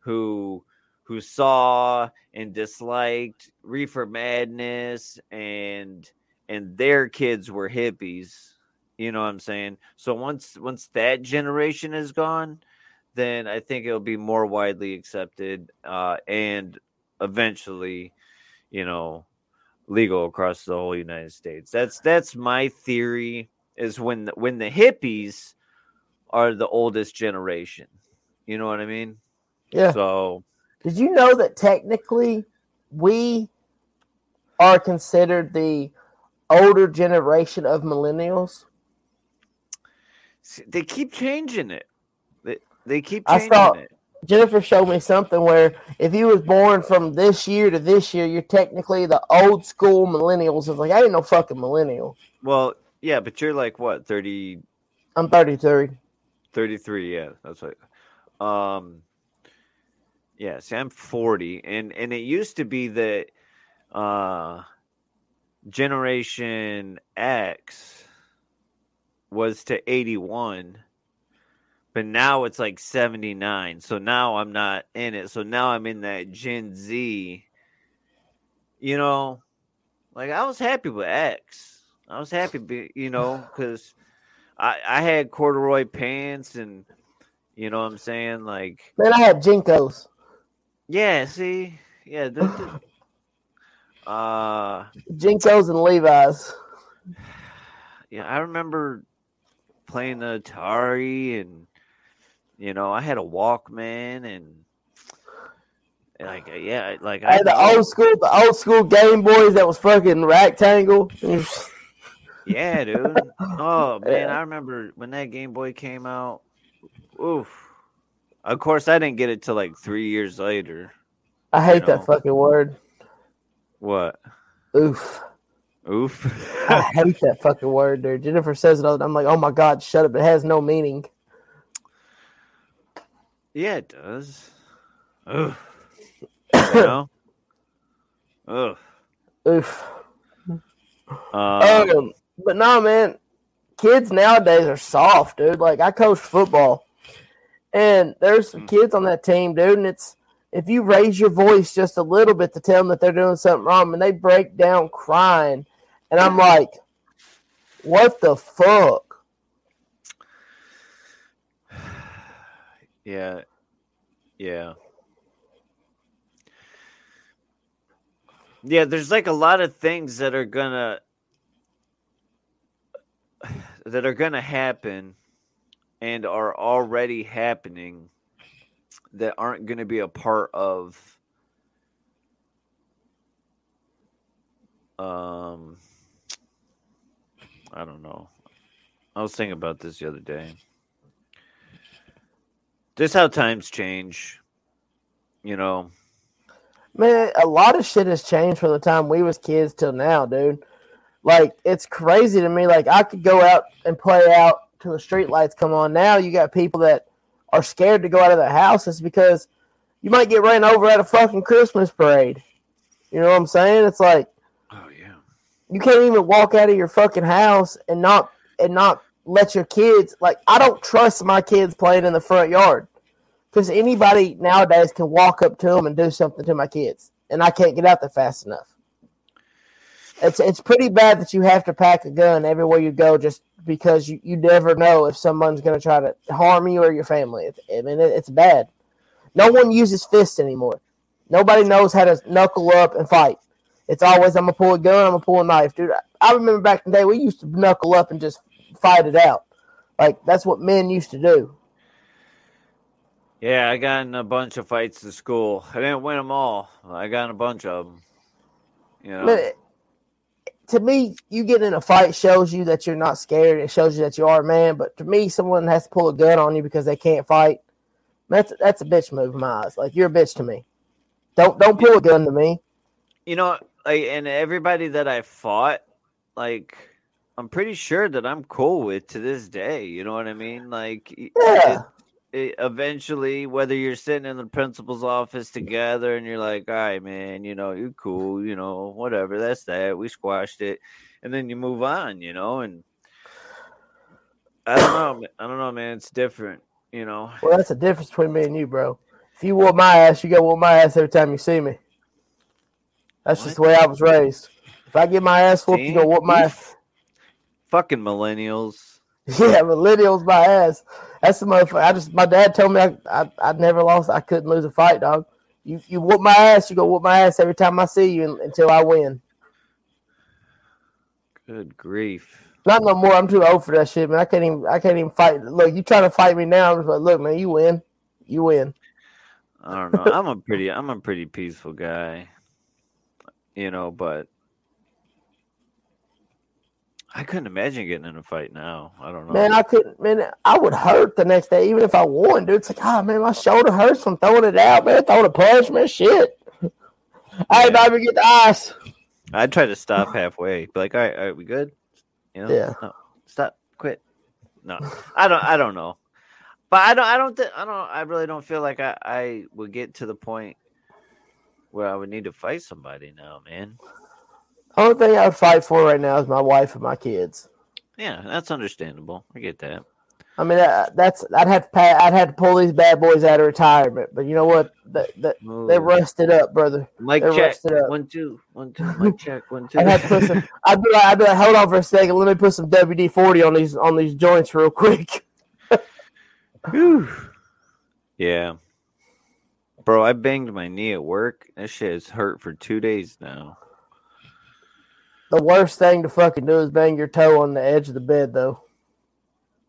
who saw and disliked Reefer Madness and their kids were hippies, you know what I'm saying? So once that generation is gone, then I think it'll be more widely accepted and eventually, you know, legal across the whole United States. That's my theory, is when the hippies are the oldest generation. You know what I mean? Yeah. So did you know that technically we are considered the older generation of millennials? They keep changing it. They keep changing it. Jennifer showed me something where if you was born from this year to this year, you're technically the old school millennials. It's like, I ain't no fucking millennial. Well, yeah, but you're like what, 30? I'm 33. 33, yeah, that's right. Yeah, see, I'm 40, and it used to be that Generation X was to 81, but now it's like 79. So now I'm not in it. So now I'm in that Gen Z. You know, like I was happy with X. I was happy, you know, because I had corduroy pants and, you know what I'm saying? Like, man, I had JNCOs. Yeah, see? Yeah. JNCOs and Levi's. Yeah, I remember playing the Atari, and, you know, I had a Walkman, and like, yeah, like I had the old school Game Boys that was fucking rectangle. Yeah, dude. Oh, man, I remember when that Game Boy came out. Oof. Of course, I didn't get it till like 3 years later. I hate that fucking word. What? Oof. Oof. I hate that fucking word, dude. Jennifer says it all the time. I'm like, oh my God, shut up. It has no meaning. Yeah, it does. Oof. You know? Oof. Oof. But no, man. Kids nowadays are soft, dude. Like, I coached football. And there's some kids on that team, dude, and it's, if you raise your voice just a little bit to tell them that they're doing something wrong, and they break down crying, and I'm like, what the fuck? Yeah. Yeah. Yeah, there's like a lot of things that are gonna happen and are already happening that aren't going to be a part of I don't know. I was thinking about this the other day. Just how times change, you know. Man, a lot of shit has changed from the time we was kids till now, dude. Like, it's crazy to me. Like, I could go out and play out till the street lights come on. Now you got people that are scared to go out of their houses because you might get ran over at a fucking Christmas parade. You know what I'm saying? It's like, oh yeah, you can't even walk out of your fucking house and not let your kids, like, I don't trust my kids playing in the front yard because anybody nowadays can walk up to them and do something to my kids, and I can't get out there fast enough. It's pretty bad that you have to pack a gun everywhere you go just because you never know if someone's going to try to harm you or your family. It's bad. No one uses fists anymore. Nobody knows how to knuckle up and fight. It's always, I'm going to pull a gun, I'm going to pull a knife. Dude, I remember back in the day, we used to knuckle up and just fight it out. Like, that's what men used to do. Yeah, I got in a bunch of fights at school. I didn't win them all. I got in a bunch of them. You know? To me, you getting in a fight shows you that you're not scared. It shows you that you are a man. But to me, someone has to pull a gun on you because they can't fight. That's a bitch move in my eyes. Like, you're a bitch to me. Don't pull a gun to me. You know, and everybody that I fought, like, I'm pretty sure that I'm cool with to this day. You know what I mean? Like, yeah. It eventually, whether you're sitting in the principal's office together and you're like, all right, man, you know, you're cool, you know, whatever, that's that, we squashed it, and then you move on, you know, and I don't know, man, it's different, you know. Well, that's the difference between me and you, bro. If you whoop my ass, you gotta whoop my ass every time you see me. That's just the way I was raised. If I get my ass whooped, you gonna whoop my ass. Fucking millennials. Yeah, millennials, my ass. That's the motherfucker. My dad told me I never lost. I couldn't lose a fight, dog. You whoop my ass. You go whoop my ass every time I see you until I win. Good grief. Not no more. I'm too old for that shit, man. I can't even fight. Look, you trying to fight me now? I'm just like, look, man, you win. You win. I don't know. I'm a pretty peaceful guy, you know, but I couldn't imagine getting in a fight now. I don't know. Man, I couldn't. Man, I would hurt the next day, even if I won, dude. It's like, oh, man, my shoulder hurts from throwing it out, man. Throwing a punch, man, shit. Yeah. I didn't even get the ice. I'd try to stop halfway. Be like, all right, we good? You know? Yeah. No, stop. Quit. No, I don't know. But I really don't feel like I would get to the point where I would need to fight somebody now, man. Only thing I would fight for right now is my wife and my kids. Yeah, that's understandable. I get that. I mean, I'd have to pull these bad boys out of retirement. But you know what? They rusted up, brother. Mic check. Up. 1, 2, 1, 2. Mic check. 1, 2. I'd be like, hold on for a second. Let me put some WD-40 on these joints real quick. Whew. Yeah, bro. I banged my knee at work. That shit has hurt for 2 days now. The worst thing to fucking do is bang your toe on the edge of the bed, though.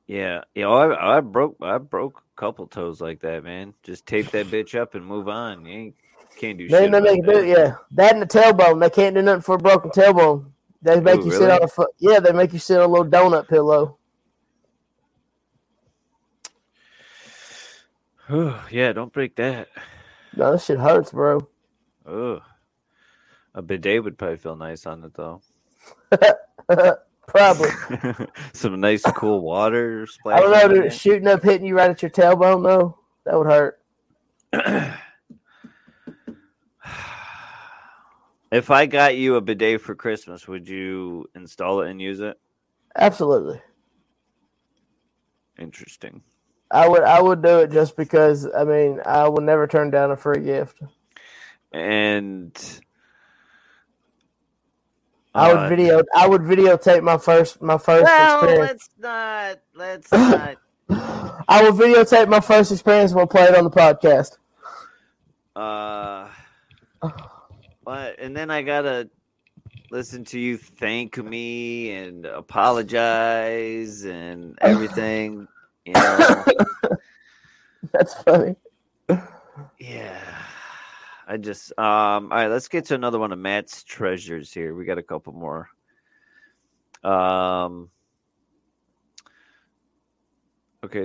Yeah, you know, I broke a couple toes like that, man. Just tape that bitch up and move on. You can't do shit. That and the tailbone. They can't do nothing for a broken tailbone. They make you sit on a foot. Yeah, they make you sit on a little donut pillow. Yeah, don't break that. No, that shit hurts, bro. Ugh. A bidet would probably feel nice on it, though. Probably. Some nice, cool water splash. I don't know, dude. Shooting up, hitting you right at your tailbone, though, that would hurt. If I got you a bidet for Christmas, would you install it and use it? Absolutely. Interesting. I would do it just because, I mean, I will never turn down a free gift. And I would videotape my first experience. Let's not. I will videotape my first experience and we'll play it on the podcast. And then I gotta listen to you thank me and apologize and everything. You know? That's funny. Yeah. I just, all right, let's get to another one of Matt's treasures here. We got a couple more. Okay,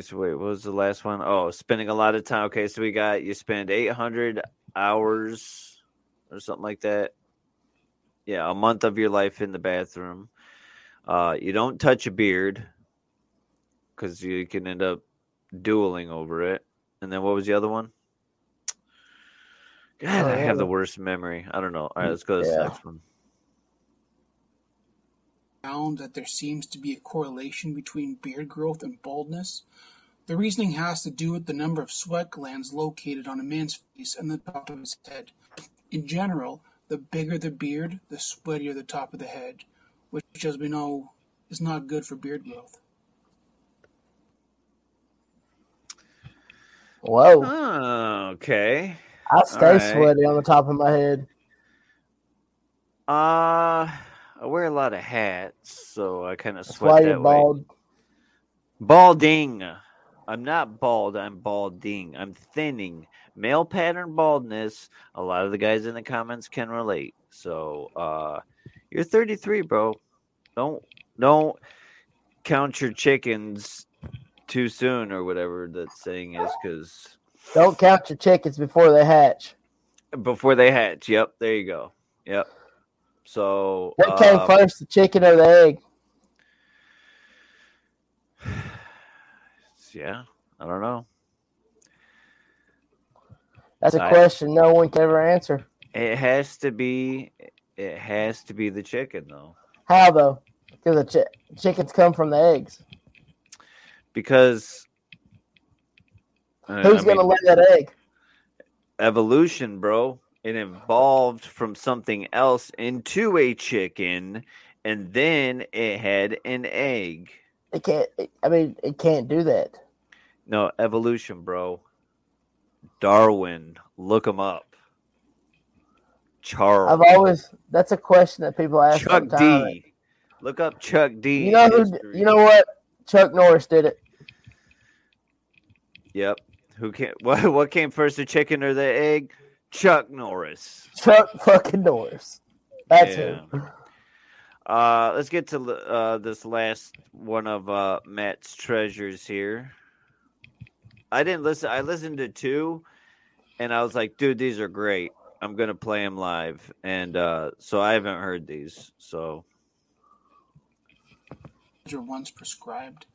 so wait, what was the last one? Oh, spending a lot of time. Okay, so we got you spend 800 hours or something like that. Yeah, a month of your life in the bathroom. You don't touch a beard because you can end up dueling over it. And then what was the other one? God, I have the worst memory. I don't know. All right, let's go to the next one. Found that there seems to be a correlation between beard growth and baldness. The reasoning has to do with the number of sweat glands located on a man's face and the top of his head. In general, the bigger the beard, the sweatier the top of the head, which, as we know, is not good for beard growth. Whoa. Oh, okay. I stay sweaty on the top of my head. I wear a lot of hats, so I kind of sweat that bald. Way. Balding. I'm not bald. I'm balding. I'm thinning. Male pattern baldness. A lot of the guys in the comments can relate. So you're 33, bro. Don't count your chickens too soon or whatever that saying is, because... Don't count your chickens before they hatch. Before they hatch. Yep. There you go. Yep. So what came first, the chicken or the egg? Yeah. I don't know. That's a question no one can ever answer. It has to be the chicken, though. How, though? Because the chickens come from the eggs. Because... Who's going to lay that egg? Evolution, bro. It evolved from something else into a chicken, and then it had an egg. It can't do that. No, evolution, bro. Darwin, look him up. Charles. That's a question that people ask. Chuck D. Look up Chuck D. You know what? Chuck Norris did it. Yep. What came first, the chicken or the egg? Chuck Norris. Chuck fucking Norris. That's him. Let's get to this last one of Matt's treasures here. I didn't listen. I listened to two, and I was like, dude, these are great. I'm going to play them live. And so I haven't heard these. So. These are once prescribed.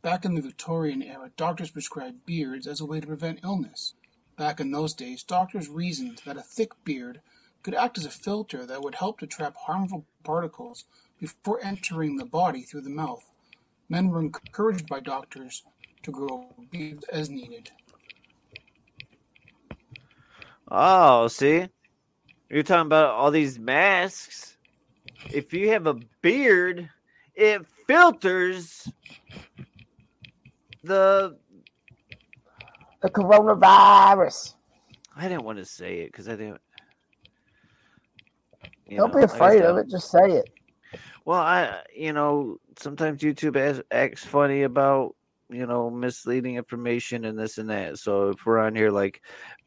Back in the Victorian era, doctors prescribed beards as a way to prevent illness. Back in those days, doctors reasoned that a thick beard could act as a filter that would help to trap harmful particles before entering the body through the mouth. Men were encouraged by doctors to grow beards as needed. Oh, see? You're talking about all these masks. If you have a beard, it filters... The coronavirus. I didn't want to say it because I didn't. Don't be afraid of it. Just say it. Well, sometimes YouTube acts funny about, misleading information and this and that. So if we're on here like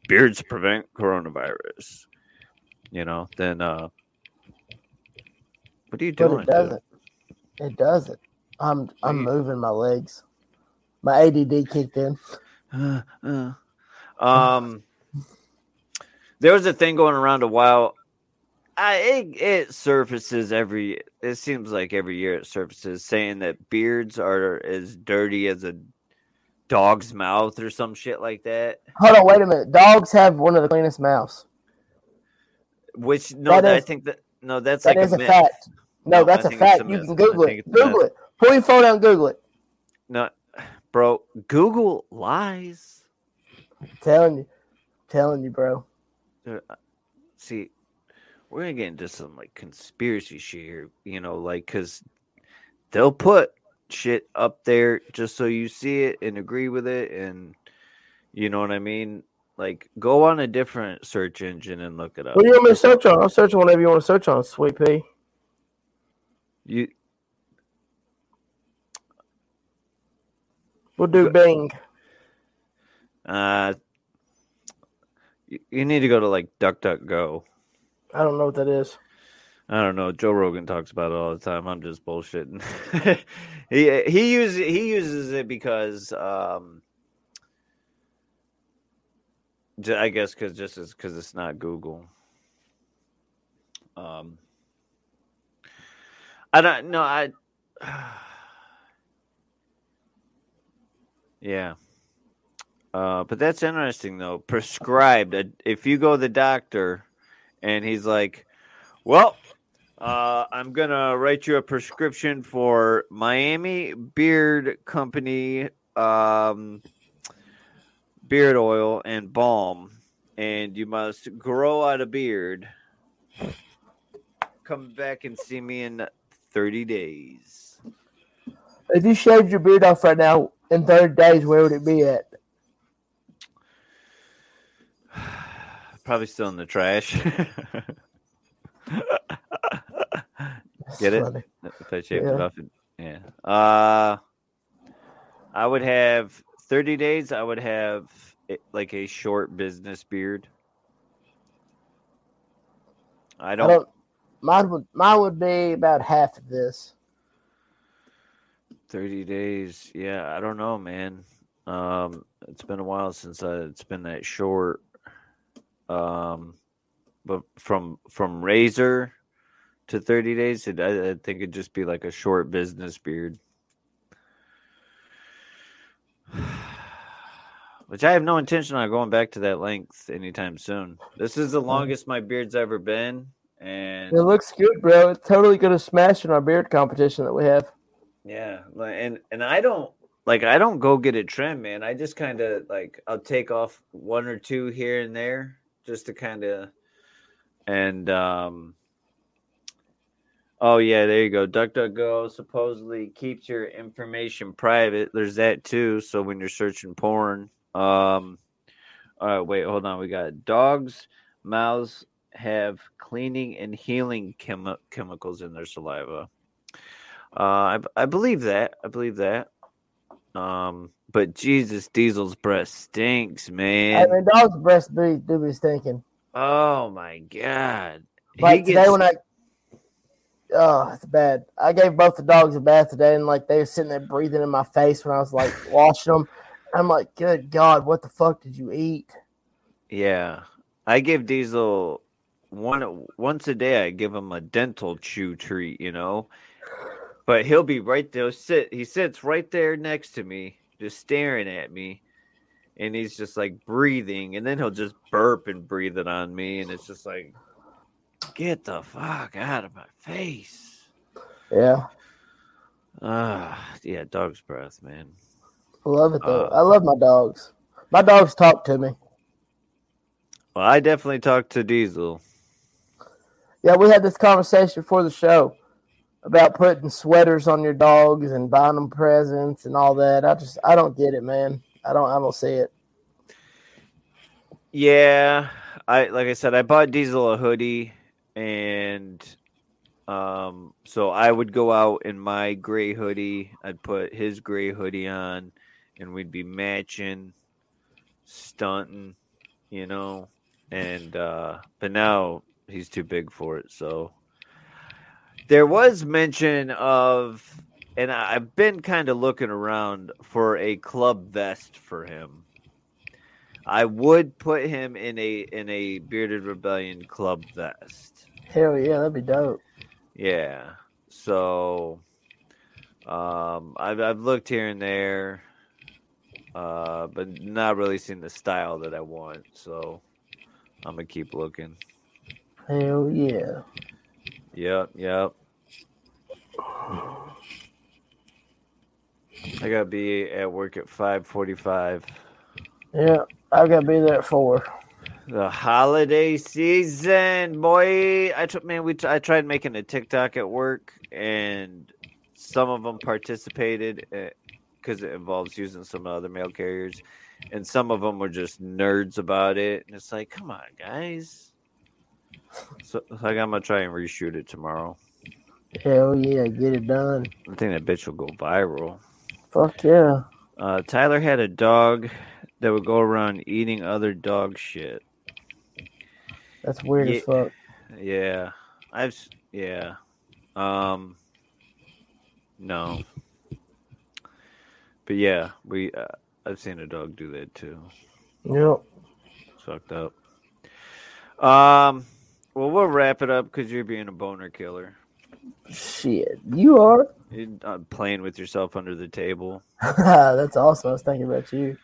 beards prevent coronavirus, then what are you doing? But it doesn't. Dude? It doesn't. I'm moving my legs. My ADD kicked in. There was a thing going around a while. It surfaces it seems like every year it surfaces, saying that beards are as dirty as a dog's mouth or some shit like that. Hold on, wait a minute. Dogs have one of the cleanest mouths. I think that's a fact. No, that's a fact. You can Google it. Google it. Pull your phone out and Google it. No. Bro, Google lies. I'm telling you, bro. See, we're going to get into some, conspiracy shit here, because they'll put shit up there just so you see it and agree with it, and you know what I mean? Go on a different search engine and look it up. What do you want me to search on? I'll search on whatever you want to search on, Sweet Pea. We'll do Bing. You need to go to DuckDuckGo. I don't know what that is. I don't know. Joe Rogan talks about it all the time. I'm just bullshitting. he uses it because I guess because it's not Google. I don't know. Yeah. But that's interesting, though. Prescribed. If you go to the doctor and he's like, well, I'm going to write you a prescription for Miami Beard Company beard oil and balm, and you must grow out a beard. Come back and see me in 30 days. If you shaved your beard off right now, in 30 days, where would it be at? Probably still in the trash. Get it? Funny. If I shaved it off. Yeah. I would have 30 days. I would have like a short business beard. I don't. Mine would be about half of this. 30 days. Yeah, I don't know, man. It's been a while since it's been that short. But from razor to 30 days, I think it'd just be like a short business beard. Which I have no intention on going back to that length anytime soon. This is the longest my beard's ever been. And it looks good, bro. It's totally going to smash in our beard competition that we have. Yeah, and I don't go get it trimmed, man. I just kind of I'll take off one or two here and there just to kind of and oh yeah, there you go. DuckDuckGo supposedly keeps your information private. There's that too. So when you're searching porn, all right, wait, hold on. We got dogs' mouths have cleaning and healing chemicals in their saliva. I believe that. But Jesus, Diesel's breath stinks, man. I mean, dog's breath do be stinking. Oh my God! Like today when it's bad. I gave both the dogs a bath today, and they were sitting there breathing in my face when I was washing them. I'm like, good God, what the fuck did you eat? Yeah, I give Diesel once a day. I give him a dental chew treat, But he'll be right there. He sits right there next to me, just staring at me, and he's just breathing, and then he'll just burp and breathe it on me, and it's just get the fuck out of my face. Yeah. Yeah, dog's breath, man. I love it though. I love my dogs. My dogs talk to me. Well, I definitely talk to Diesel. Yeah, we had this conversation before the show about putting sweaters on your dogs and buying them presents and all that. I don't get it, man. I don't see it. Yeah. I bought Diesel a hoodie, and so I would go out in my gray hoodie. I'd put his gray hoodie on, and we'd be matching, stunting, and but now he's too big for it, so. There was mention of, and I've been kind of looking around for a club vest for him. I would put him in a Bearded Rebellion club vest. Hell yeah, that'd be dope. Yeah. So, I've looked here and there, but not really seen the style that I want. So, I'm gonna keep looking. Hell yeah. Yep. I gotta be at work at 5:45. Yeah, I gotta be there at 4. The holiday season, boy. I tried making a TikTok at work, and some of them participated because it involves using some other mail carriers, and some of them were just nerds about it. And it's come on, guys. So I'm gonna try and reshoot it tomorrow. Hell yeah, get it done. I think that bitch will go viral. Fuck yeah. Tyler had a dog that would go around eating other dog shit. That's weird as fuck. Yeah, I've Yeah. No. But yeah, I've seen a dog do that too. Yep. Sucked up. Well, we'll wrap it up because you're being a boner killer. Shit, you are. You're not playing with yourself under the table. That's awesome. I was thinking about you.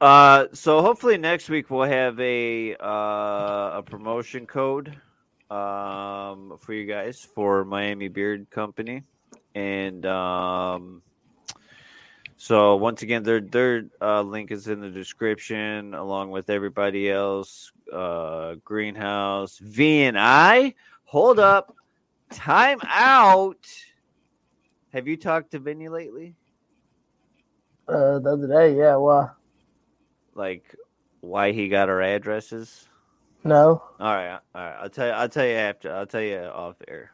So hopefully next week we'll have a promotion code for you guys for Miami Beard Company, and so once again their link is in the description along with everybody else. Greenhouse V&I. Hold up, time out. Have you talked to Vinny lately? The other day, yeah. Why? Like, why he got our addresses? No. All right. I'll tell you after. I'll tell you off air.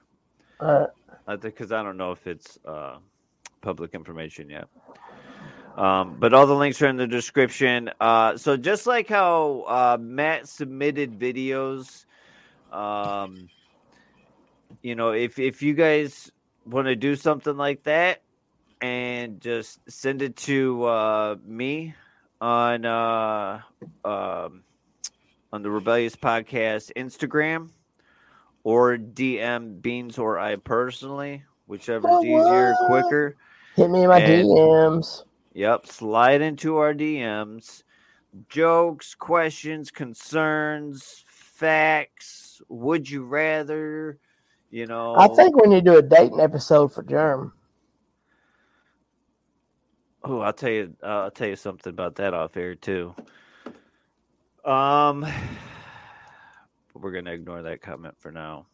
All right. Because I don't know if it's public information yet. But all the links are in the description. So just like how Matt submitted videos, if you guys want to do something like that and just send it to me. On the Rebellious Podcast Instagram, or DM Beans or I personally, whichever is easier, quicker. Hit me in my DMs. Yep, slide into our DMs. Jokes, questions, concerns, facts. Would you rather? I think we need to do a dating episode for Germ. Oh, I'll tell you something about that off air too. We're gonna ignore that comment for now.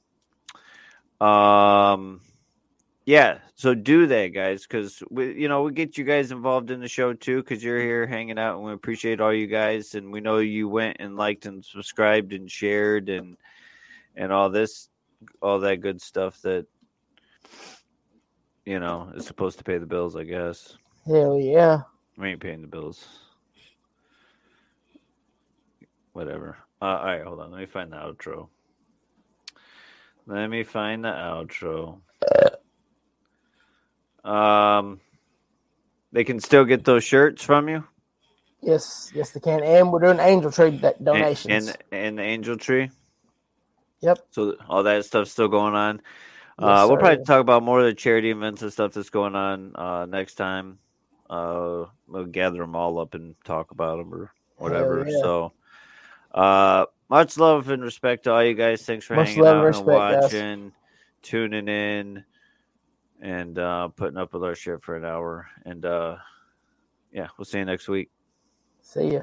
Yeah. So do that, guys, because we get you guys involved in the show too, because you're here hanging out, and we appreciate all you guys, and we know you went and liked and subscribed and shared and all that good stuff that is supposed to pay the bills, I guess. Hell yeah. We ain't paying the bills. Whatever. All right, hold on. Let me find the outro. They can still get those shirts from you? Yes, they can. And we're doing Angel Tree donations. And the Angel Tree? Yep. So all that stuff's still going on. Yes, we'll probably talk about more of the charity events and stuff that's going on next time. We'll gather them all up and talk about them or whatever. Yeah. So, much love and respect to all you guys. Thanks for hanging out and watching, guys. Tuning in, and putting up with our shit for an hour. And yeah, we'll see you next week. See ya.